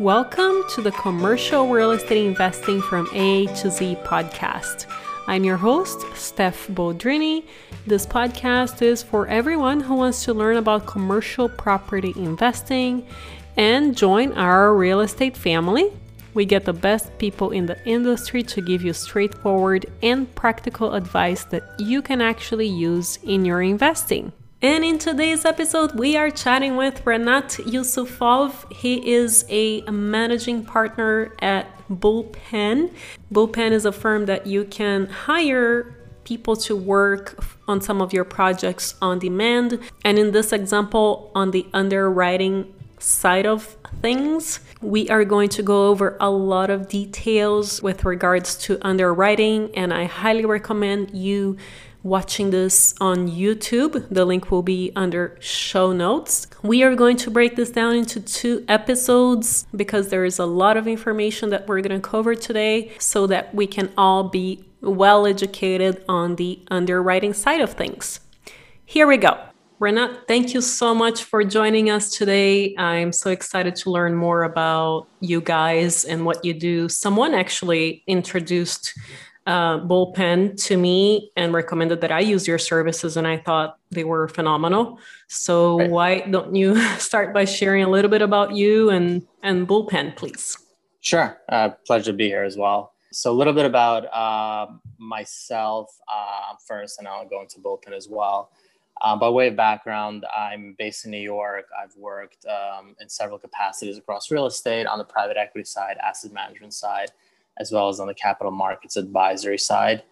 Welcome to the Commercial Real Estate Investing from A to Z podcast. I'm your host, Steph Boldrini. This podcast is for everyone who wants to learn about commercial property investing and join our real estate family. We get the best people in the industry to give you straightforward and practical advice that you can actually use in your investing. And in today's episode, we are chatting with Renat Yusufov. He is a managing partner at Bullpen. Bullpen is a firm that you can hire people to work on some of your projects on demand. And in this example, on the underwriting side of things, we are going to go over a lot of details with regards to underwriting. And I highly recommend you watching this on YouTube. The link will be under show notes. We are going to break this down into two episodes because there is a lot of information that we're going to cover today so that we can all be well educated on the underwriting side of things. Here we go. Renat, thank you so much for joining us today. I'm so excited to learn more about you guys and what you do. Someone actually introduced Bullpen to me and recommended that I use your services, and I thought they were phenomenal. So right. Why don't you start by sharing a little bit about you and Bullpen, please? Sure. Pleasure to be here as well. So a little bit about myself first, and I'll go into Bullpen as well. By way of background, I'm based in New York. I've worked in several capacities across real estate on the private equity side, asset management side, as well as on the capital markets advisory side.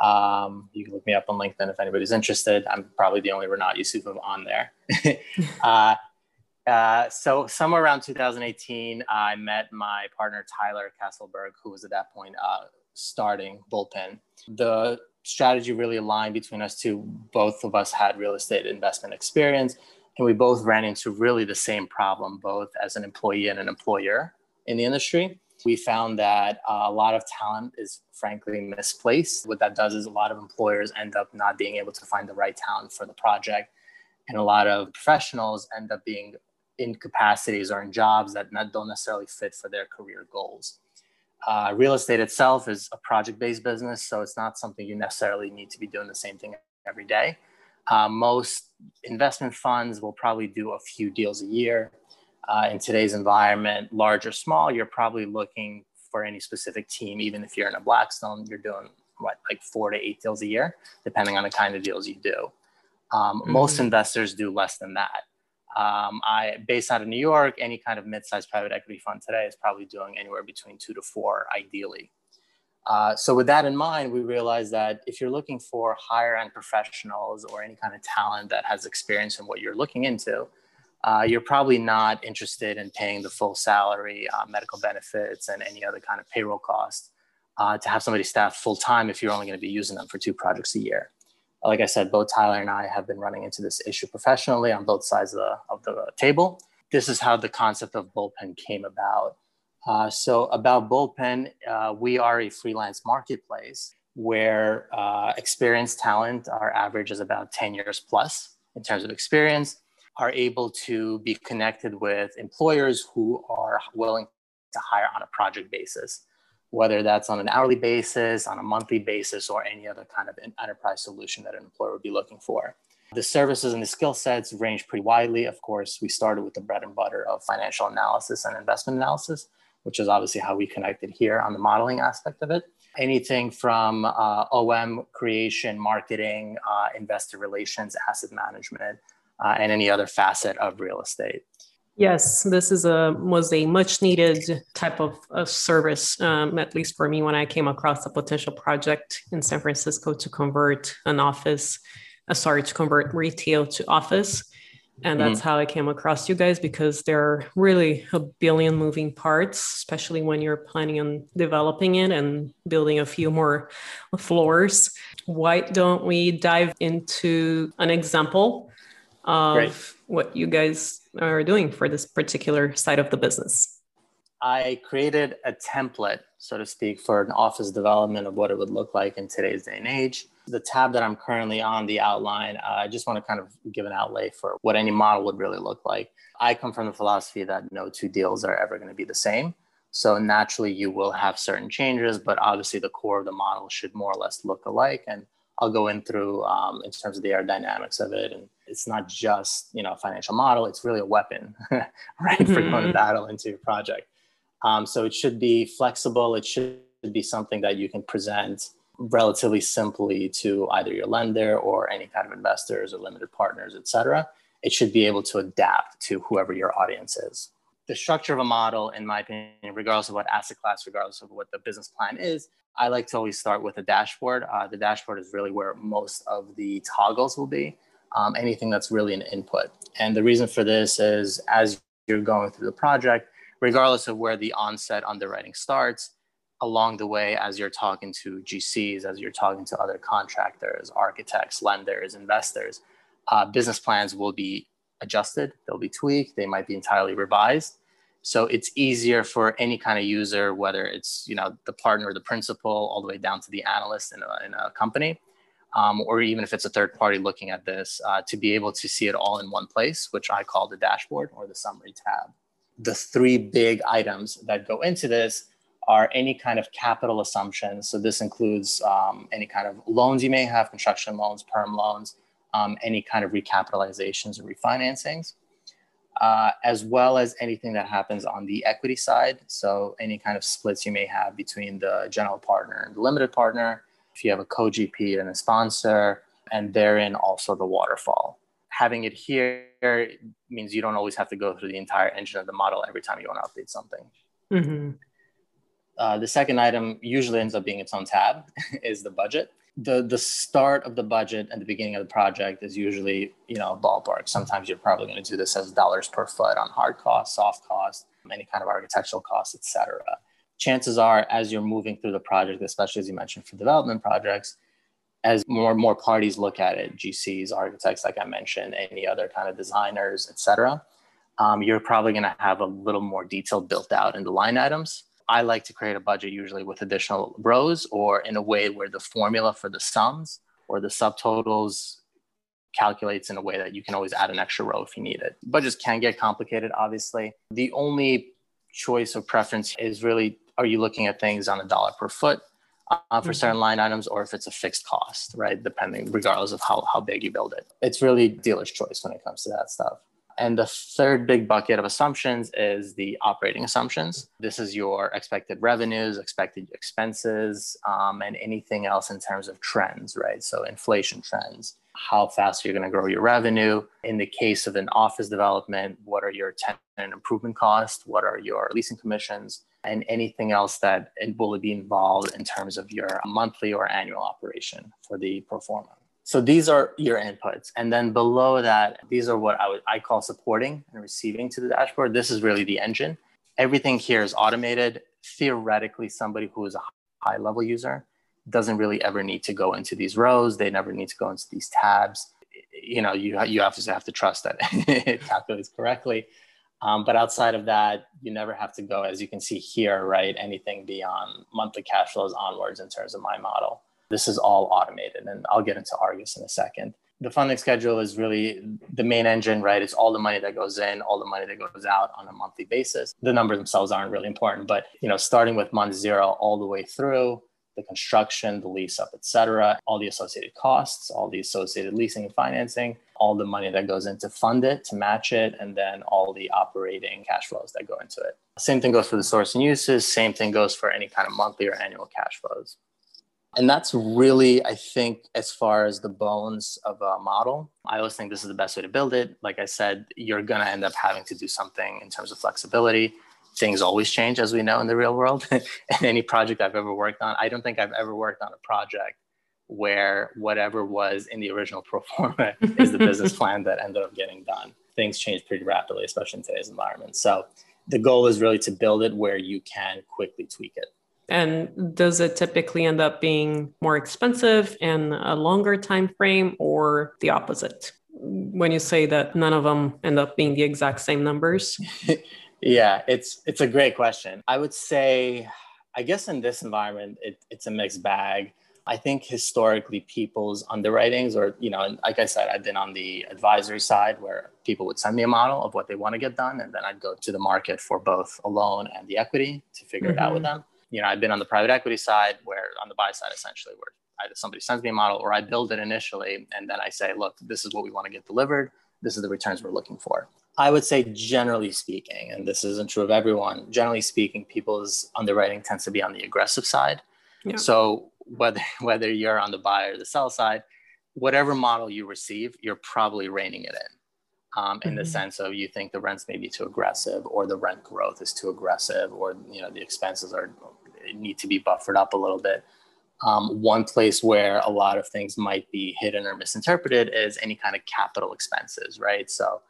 You can look me up on LinkedIn if anybody's interested. I'm probably the only Renat Yusufov on there. So somewhere around 2018, I met my partner, Tyler Castleberg, who was at that point starting Bullpen. The strategy really aligned between us two. Both of us had real estate investment experience, and we both ran into really the same problem, both as an employee and an employer in the industry. We found that a lot of talent is frankly misplaced. What that does is a lot of employers end up not being able to find the right talent for the project. And a lot of professionals end up being in capacities or in jobs that don't necessarily fit for their career goals. Real estate itself is a project-based business, so it's not something you necessarily need to be doing the same thing every day. Most investment funds will probably do a few deals a year. In today's environment, large or small, you're probably looking for any specific team. Even if you're in a Blackstone, you're doing like 4 to 8 deals a year, depending on the kind of deals you do. Most investors do less than that. Based out of New York, any kind of mid-sized private equity fund today is probably doing anywhere between 2 to 4, ideally. So with that in mind, we realized that if you're looking for higher-end professionals or any kind of talent that has experience in what you're looking into, you're probably not interested in paying the full salary, medical benefits, and any other kind of payroll costs to have somebody staff full-time if you're only going to be using them for 2 projects a year. Like I said, both Tyler and I have been running into this issue professionally on both sides of the table. This is how the concept of Bullpen came about. So about Bullpen, we are a freelance marketplace where experienced talent, our average is about 10 years plus in terms of experience, are able to be connected with employers who are willing to hire on a project basis, whether that's on an hourly basis, on a monthly basis, or any other kind of enterprise solution that an employer would be looking for. The services and the skill sets range pretty widely. Of course, we started with the bread and butter of financial analysis and investment analysis, which is obviously how we connected here on the modeling aspect of it. Anything from OM creation, marketing, investor relations, asset management, and any other facet of real estate. Yes, this was a much needed type of service, at least for me when I came across a potential project in San Francisco to convert convert retail to office. And that's how I came across you guys, because there are really a billion moving parts, especially when you're planning on developing it and building a few more floors. Why don't we dive into an example of what you guys are doing for this particular side of the business? I created a template, so to speak, for an office development of what it would look like in today's day and age. the tab that I'm currently on, the outline, I just want to kind of give an outlay for what any model would really look like. I come from the philosophy that no two deals are ever going to be the same. So naturally, you will have certain changes, but obviously the core of the model should more or less look alike. And I'll go in through in terms of the aerodynamics of it. And it's not just, you know, a financial model. It's really a weapon, right, for going to battle into your project. So it should be flexible. It should be something that you can present relatively simply to either your lender or any kind of investors or limited partners, et cetera. It should be able to adapt to whoever your audience is. The structure of a model, in my opinion, regardless of what asset class, regardless of what the business plan is, I like to always start with a dashboard. The dashboard is really where most of the toggles will be, anything that's really an input. And the reason for this is as you're going through the project, regardless of where the onset underwriting starts, along the way, as you're talking to GCs, as you're talking to other contractors, architects, lenders, investors, business plans will be adjusted, they'll be tweaked, they might be entirely revised. So it's easier for any kind of user, whether it's, you know, the partner or the principal, all the way down to the analyst in a company, or even if it's a third party looking at this, to be able to see it all in one place, which I call the dashboard or the summary tab. The three big items that go into this are any kind of capital assumptions. So this includes any kind of loans you may have, construction loans, perm loans, any kind of recapitalizations or refinancings, as well as anything that happens on the equity side. So any kind of splits you may have between the general partner and the limited partner, if you have a co-GP and a sponsor, and therein also the waterfall. Having it here means you don't always have to go through the entire engine of the model every time you want to update something. Mm-hmm. The second item usually ends up being its own tab is the budget. The start of the budget and the beginning of the project is usually, you know, ballpark. Sometimes you're probably going to do this as dollars per foot on hard cost, soft cost, any kind of architectural costs, et cetera. Chances are, as you're moving through the project, especially as you mentioned for development projects, as more and more parties look at it, GCs, architects, like I mentioned, any other kind of designers, et cetera, you're probably going to have a little more detail built out in the line items. I like to create a budget usually with additional rows or in a way where the formula for the sums or the subtotals calculates in a way that you can always add an extra row if you need it. Budgets can get complicated, obviously. The only choice or preference is really, are you looking at things on a dollar per foot for certain line items, or if it's a fixed cost, right? Depending, regardless of how big you build it. It's really dealer's choice when it comes to that stuff. And the third big bucket of assumptions is the operating assumptions. This is your expected revenues, expected expenses, and anything else in terms of trends, right? So inflation trends, how fast you're going to grow your revenue. In the case of an office development, what are your tenant improvement costs? What are your leasing commissions? And anything else that will be involved in terms of your monthly or annual operation for the pro forma. So these are your inputs. And then below that, these are what I call supporting and receiving to the dashboard. This is really the engine. Everything here is automated. Theoretically, somebody who is a high level user doesn't really ever need to go into these rows. They never need to go into these tabs. You know, you obviously have to trust that it calculates correctly. But outside of that, you never have to go, as you can see here, right? Anything beyond monthly cash flows onwards in terms of my model. This is all automated, and I'll get into Argus in a second. The funding schedule is really the main engine, right? It's all the money that goes in, all the money that goes out on a monthly basis. The numbers themselves aren't really important, but you know, starting with month zero all the way through the construction, the lease up, et cetera, all the associated costs, all the associated leasing and financing, all the money that goes in to fund it, to match it, and then all the operating cash flows that go into it. Same thing goes for the source and uses. Same thing goes for any kind of monthly or annual cash flows. And that's really, I think, as far as the bones of a model. I always think this is the best way to build it. Like I said, you're going to end up having to do something in terms of flexibility. Things always change, as we know, in the real world. And any project I've ever worked on, I don't think I've ever worked on a project where whatever was in the original pro forma is the business plan that ended up getting done. Things change pretty rapidly, especially in today's environment. So the goal is really to build it where you can quickly tweak it. And does it typically end up being more expensive and a longer time frame, or the opposite? When you say that none of them end up being the exact same numbers? Yeah, it's a great question. I would say, I guess in this environment, it's a mixed bag. I think historically people's underwritings, or, you know, and like I said, I've been on the advisory side where people would send me a model of what they want to get done. And then I'd go to the market for both a loan and the equity to figure it out with them. You know, I've been on the private equity side where on the buy side, essentially, where either somebody sends me a model or I build it initially. And then I say, look, this is what we want to get delivered. This is the returns we're looking for. I would say, generally speaking, and this isn't true of everyone, generally speaking, people's underwriting tends to be on the aggressive side. Yeah. So whether you're on the buy or the sell side, whatever model you receive, you're probably reining it in the sense of you think the rents may be too aggressive, or the rent growth is too aggressive, or, you know, the expenses need to be buffered up a little bit. One place where a lot of things might be hidden or misinterpreted is any kind of capital expenses, right? So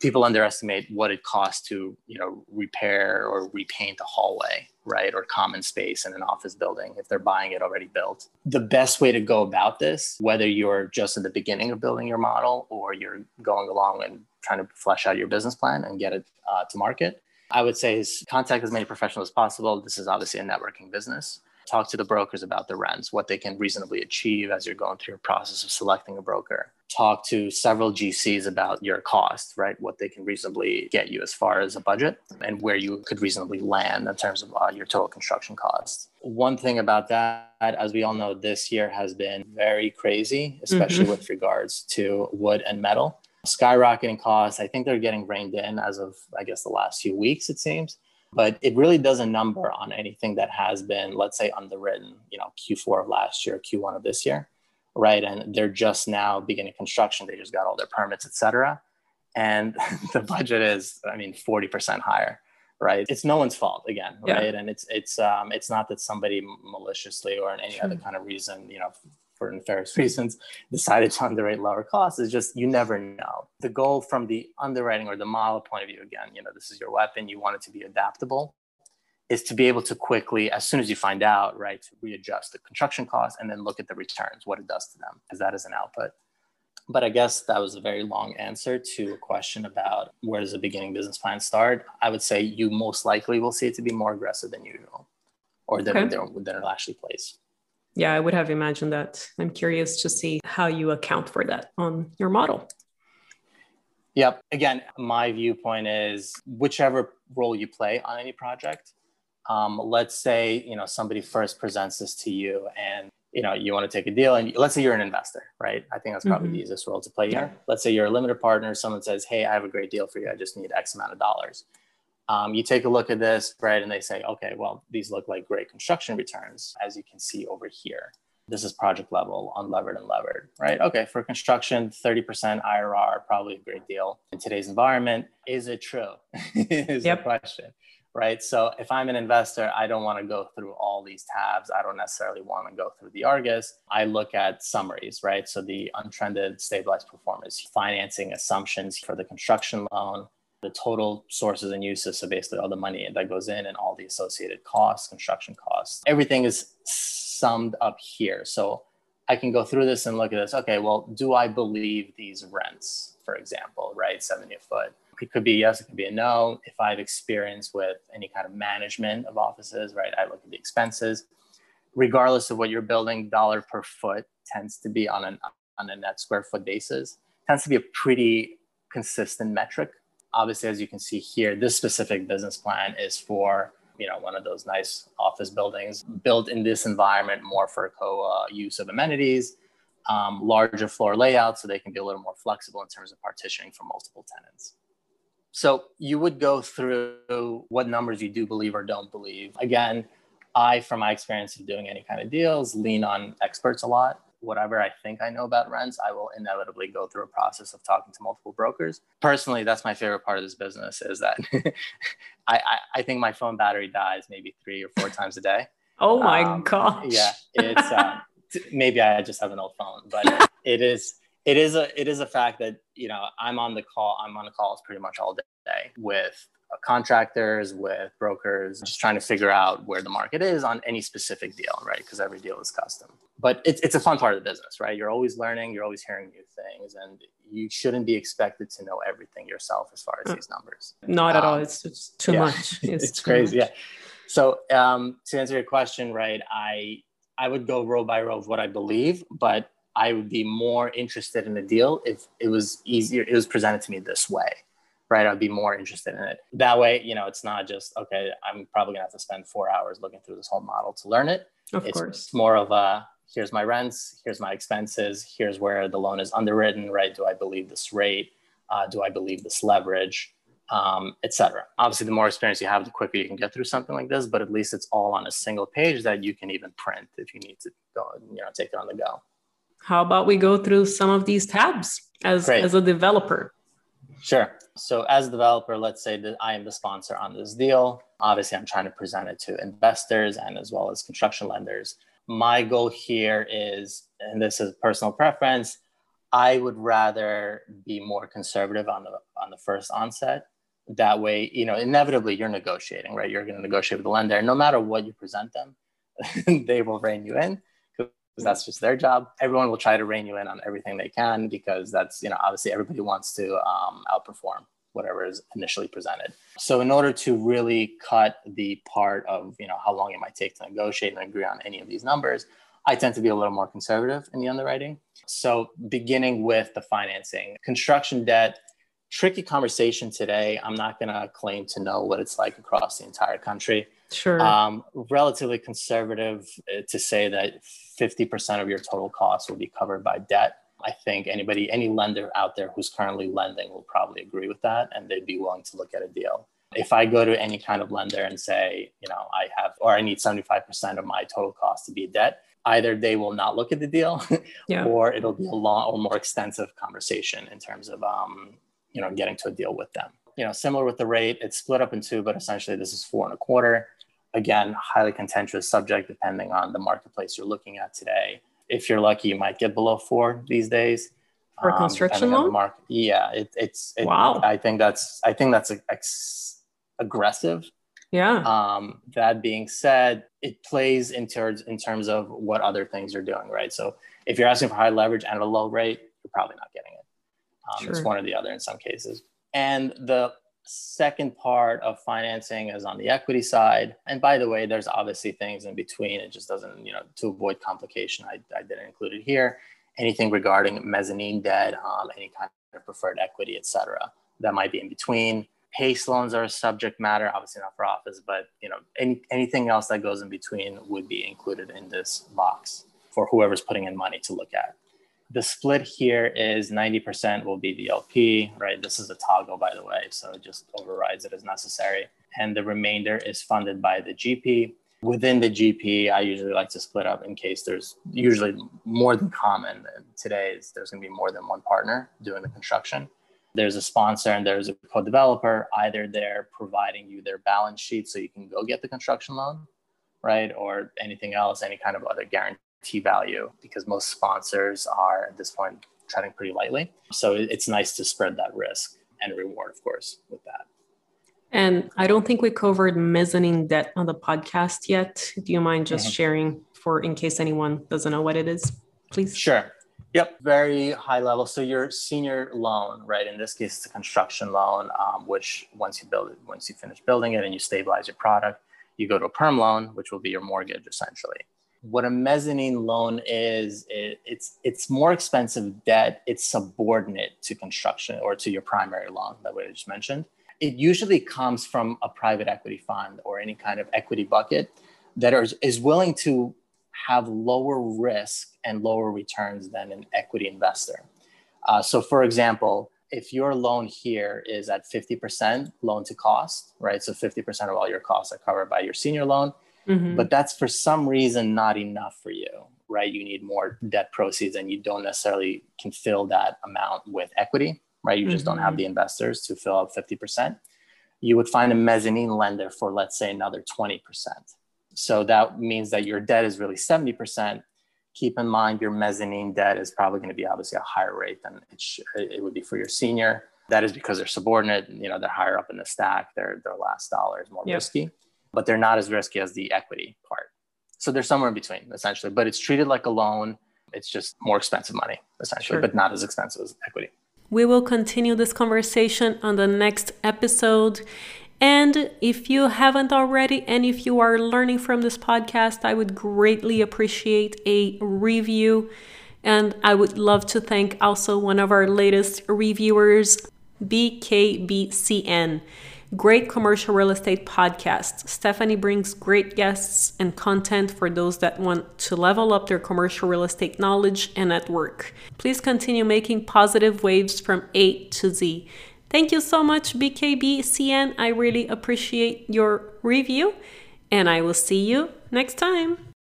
people underestimate what it costs to, you know, repair or repaint a hallway, right? Or common space in an office building if they're buying it already built. The best way to go about this, whether you're just in the beginning of building your model or you're going along and trying to flesh out your business plan and get it to market, I would say is contact as many professionals as possible. This is obviously a networking business. Talk to the brokers about the rents, what they can reasonably achieve as you're going through your process of selecting a broker. Talk to several GCs about your cost, right? What they can reasonably get you as far as a budget and where you could reasonably land in terms of your total construction costs. One thing about that, as we all know, this year has been very crazy, especially with regards to wood and metal. Skyrocketing costs, I think they're getting reined in as of, I guess, the last few weeks, it seems. But it really does a number on anything that has been, let's say, underwritten, you know, Q4 of last year, Q1 of this year, right? And they're just now beginning construction. They just got all their permits, et cetera. And the budget is, I mean, 40% higher, right? It's no one's fault again, right? And it's not that somebody maliciously or in any other kind of reason, you know, for nefarious reasons, decided to underwrite lower costs. It's just, you never know. The goal from the underwriting or the model point of view, again, you know, this is your weapon, you want it to be adaptable, is to be able to quickly, as soon as you find out, right, to readjust the construction costs and then look at the returns, what it does to them, because that is an output. But I guess that was a very long answer to a question about where does a beginning business plan start? I would say you most likely will see it to be more aggressive than usual, or than it'll actually place. Yeah, I would have imagined that. I'm curious to see how you account for that on your model. Yep. Again, my viewpoint is whichever role you play on any project, let's say, you know, somebody first presents this to you and, you know, you want to take a deal, and let's say you're an investor, right? I think that's probably the easiest role to play here. Let's say you're a limited partner. Someone says, hey, I have a great deal for you. I just need X amount of dollars. You take a look at this, right? And they say, okay, well, these look like great construction returns, as you can see over here. This is project level, unlevered and levered, right? Okay, for construction, 30% IRR, probably a great deal in today's environment. Is it true? Is the question, right? So if I'm an investor, I don't want to go through all these tabs. I don't necessarily want to go through the Argus. I look at summaries, right? So the untrended stabilized performance, financing assumptions for the construction loan, the total sources and uses, so basically all the money that goes in and all the associated costs, construction costs, everything is summed up here. So I can go through this and look at this. Okay, well, do I believe these rents, for example, right? $70 a foot. It could be yes, it could be a no. If I have experience with any kind of management of offices, right, I look at the expenses. Regardless of what you're building, dollar per foot tends to be on a net square foot basis, tends to be a pretty consistent metric. Obviously, as you can see here, this specific business plan is for, you know, one of those nice office buildings built in this environment, more for co-use of amenities, larger floor layout, so they can be a little more flexible in terms of partitioning for multiple tenants. So you would go through what numbers you do believe or don't believe. Again, I, from my experience of doing any kind of deals, lean on experts a lot. Whatever I think I know about rents, I will inevitably go through a process of talking to multiple brokers. Personally, that's my favorite part of this business, is that I think my phone battery dies maybe 3 or 4 times a day. Oh my gosh. Yeah, it's maybe I just have an old phone, but it is a fact that, you know, I'm on the calls pretty much all day with contractors, with brokers, just trying to figure out where the market is on any specific deal, right? Because every deal is custom. But it's a fun part of the business, right? You're always learning, you're always hearing new things, and you shouldn't be expected to know everything yourself as far as these numbers. Not at all. It's too much. It's crazy. Much. Yeah. So to answer your question, right, I I would go row by row of what I believe, but I would be more interested in a deal if it was easier. It was presented to me this way, right? I'd be more interested in it. That way, you know, it's not just, okay, I'm probably gonna have to spend 4 hours looking through this whole model to learn it. Of course. More of a, here's my rents, here's my expenses, here's where the loan is underwritten, right? Do I believe this rate? Do I believe this leverage? Et cetera. Obviously, the more experience you have, the quicker you can get through something like this, but at least it's all on a single page that you can even print if you need to go, you know, take it on the go. How about we go through some of these tabs as a developer? Sure. So as a developer, let's say that I am the sponsor on this deal. Obviously, I'm trying to present it to investors and as well as construction lenders. My goal here is, and this is personal preference, I would rather be more conservative on the first onset. That way, you know, inevitably you're negotiating, right? You're going to negotiate with the lender. No matter what you present them, they will rein you in because that's just their job. Everyone will try to rein you in on everything they can because that's, you know, obviously everybody wants to outperform whatever is initially presented. So in order to really cut the part of, you know, how long it might take to negotiate and agree on any of these numbers, I tend to be a little more conservative in the underwriting. So beginning with the financing, construction debt, tricky conversation today. I'm not going to claim to know what it's like across the entire country. Sure. Relatively conservative to say that 50% of your total costs will be covered by debt. I think any lender out there who's currently lending will probably agree with that, and they'd be willing to look at a deal. If I go to any kind of lender and say, you know, I need 75% of my total cost to be debt, either they will not look at the deal or it'll be a long or more extensive conversation in terms of, you know, getting to a deal with them. You know, similar with the rate, it's split up in two, but essentially this is 4.25%. Again, highly contentious subject, depending on the marketplace you're looking at today. If you're lucky, you might get below 4 these days. For construction loan? Yeah. Wow. I think that's aggressive. Yeah. That being said, it plays in terms of what other things you're doing, right? So if you're asking for high leverage and at a low rate, you're probably not getting it. Sure. It's one or the other in some cases. And the second part of financing is on the equity side. And by the way, there's obviously things in between. It just doesn't, you know, to avoid complication, I didn't include it here. Anything regarding mezzanine debt, any kind of preferred equity, et cetera, that might be in between. PACE loans are a subject matter, obviously not for office, but, you know, anything else that goes in between would be included in this box for whoever's putting in money to look at. The split here is 90% will be the LP, right? This is a toggle, by the way, so it just overrides it as necessary. And the remainder is funded by the GP. Within the GP, I usually like to split up in case there's usually more than common. Today, there's going to be more than one partner doing the construction. There's a sponsor and there's a co-developer. Either they're providing you their balance sheet so you can go get the construction loan, right? Or anything else, any kind of other guarantee value, because most sponsors are at this point treading pretty lightly. So it's nice to spread that risk and reward, of course, with that. And I don't think we covered mezzanine debt on the podcast yet. Do you mind just sharing in case anyone doesn't know what it is, please? Sure. Yep. Very high level. So your senior loan, right? In this case, it's a construction loan, which once you finish building it and you stabilize your product, you go to a perm loan, which will be your mortgage, essentially. What a mezzanine loan is, it's more expensive debt. It's subordinate to construction or to your primary loan that we just mentioned. It usually comes from a private equity fund or any kind of equity bucket that is willing to have lower risk and lower returns than an equity investor. So for example, if your loan here is at 50% loan to cost, right? So 50% of all your costs are covered by your senior loan, but that's for some reason not enough for you, right? You need more debt proceeds and you don't necessarily can fill that amount with equity, right? You just don't have the investors to fill up 50%. You would find a mezzanine lender for, let's say, another 20%. So that means that your debt is really 70%. Keep in mind your mezzanine debt is probably going to be obviously a higher rate than it would be for your senior. That is because they're subordinate, you know, they're higher up in the stack, their last dollar is more risky, but they're not as risky as the equity part. So they're somewhere in between, essentially, but it's treated like a loan. It's just more expensive money, essentially, but not as expensive as equity. We will continue this conversation on the next episode. And if you haven't already, and if you are learning from this podcast, I would greatly appreciate a review. And I would love to thank also one of our latest reviewers, BKBCN. Great commercial real estate podcast. Stephanie brings great guests and content for those that want to level up their commercial real estate knowledge and at work. Please continue making positive waves from A to Z. Thank you so much, BKBCN. I really appreciate your review, and I will see you next time.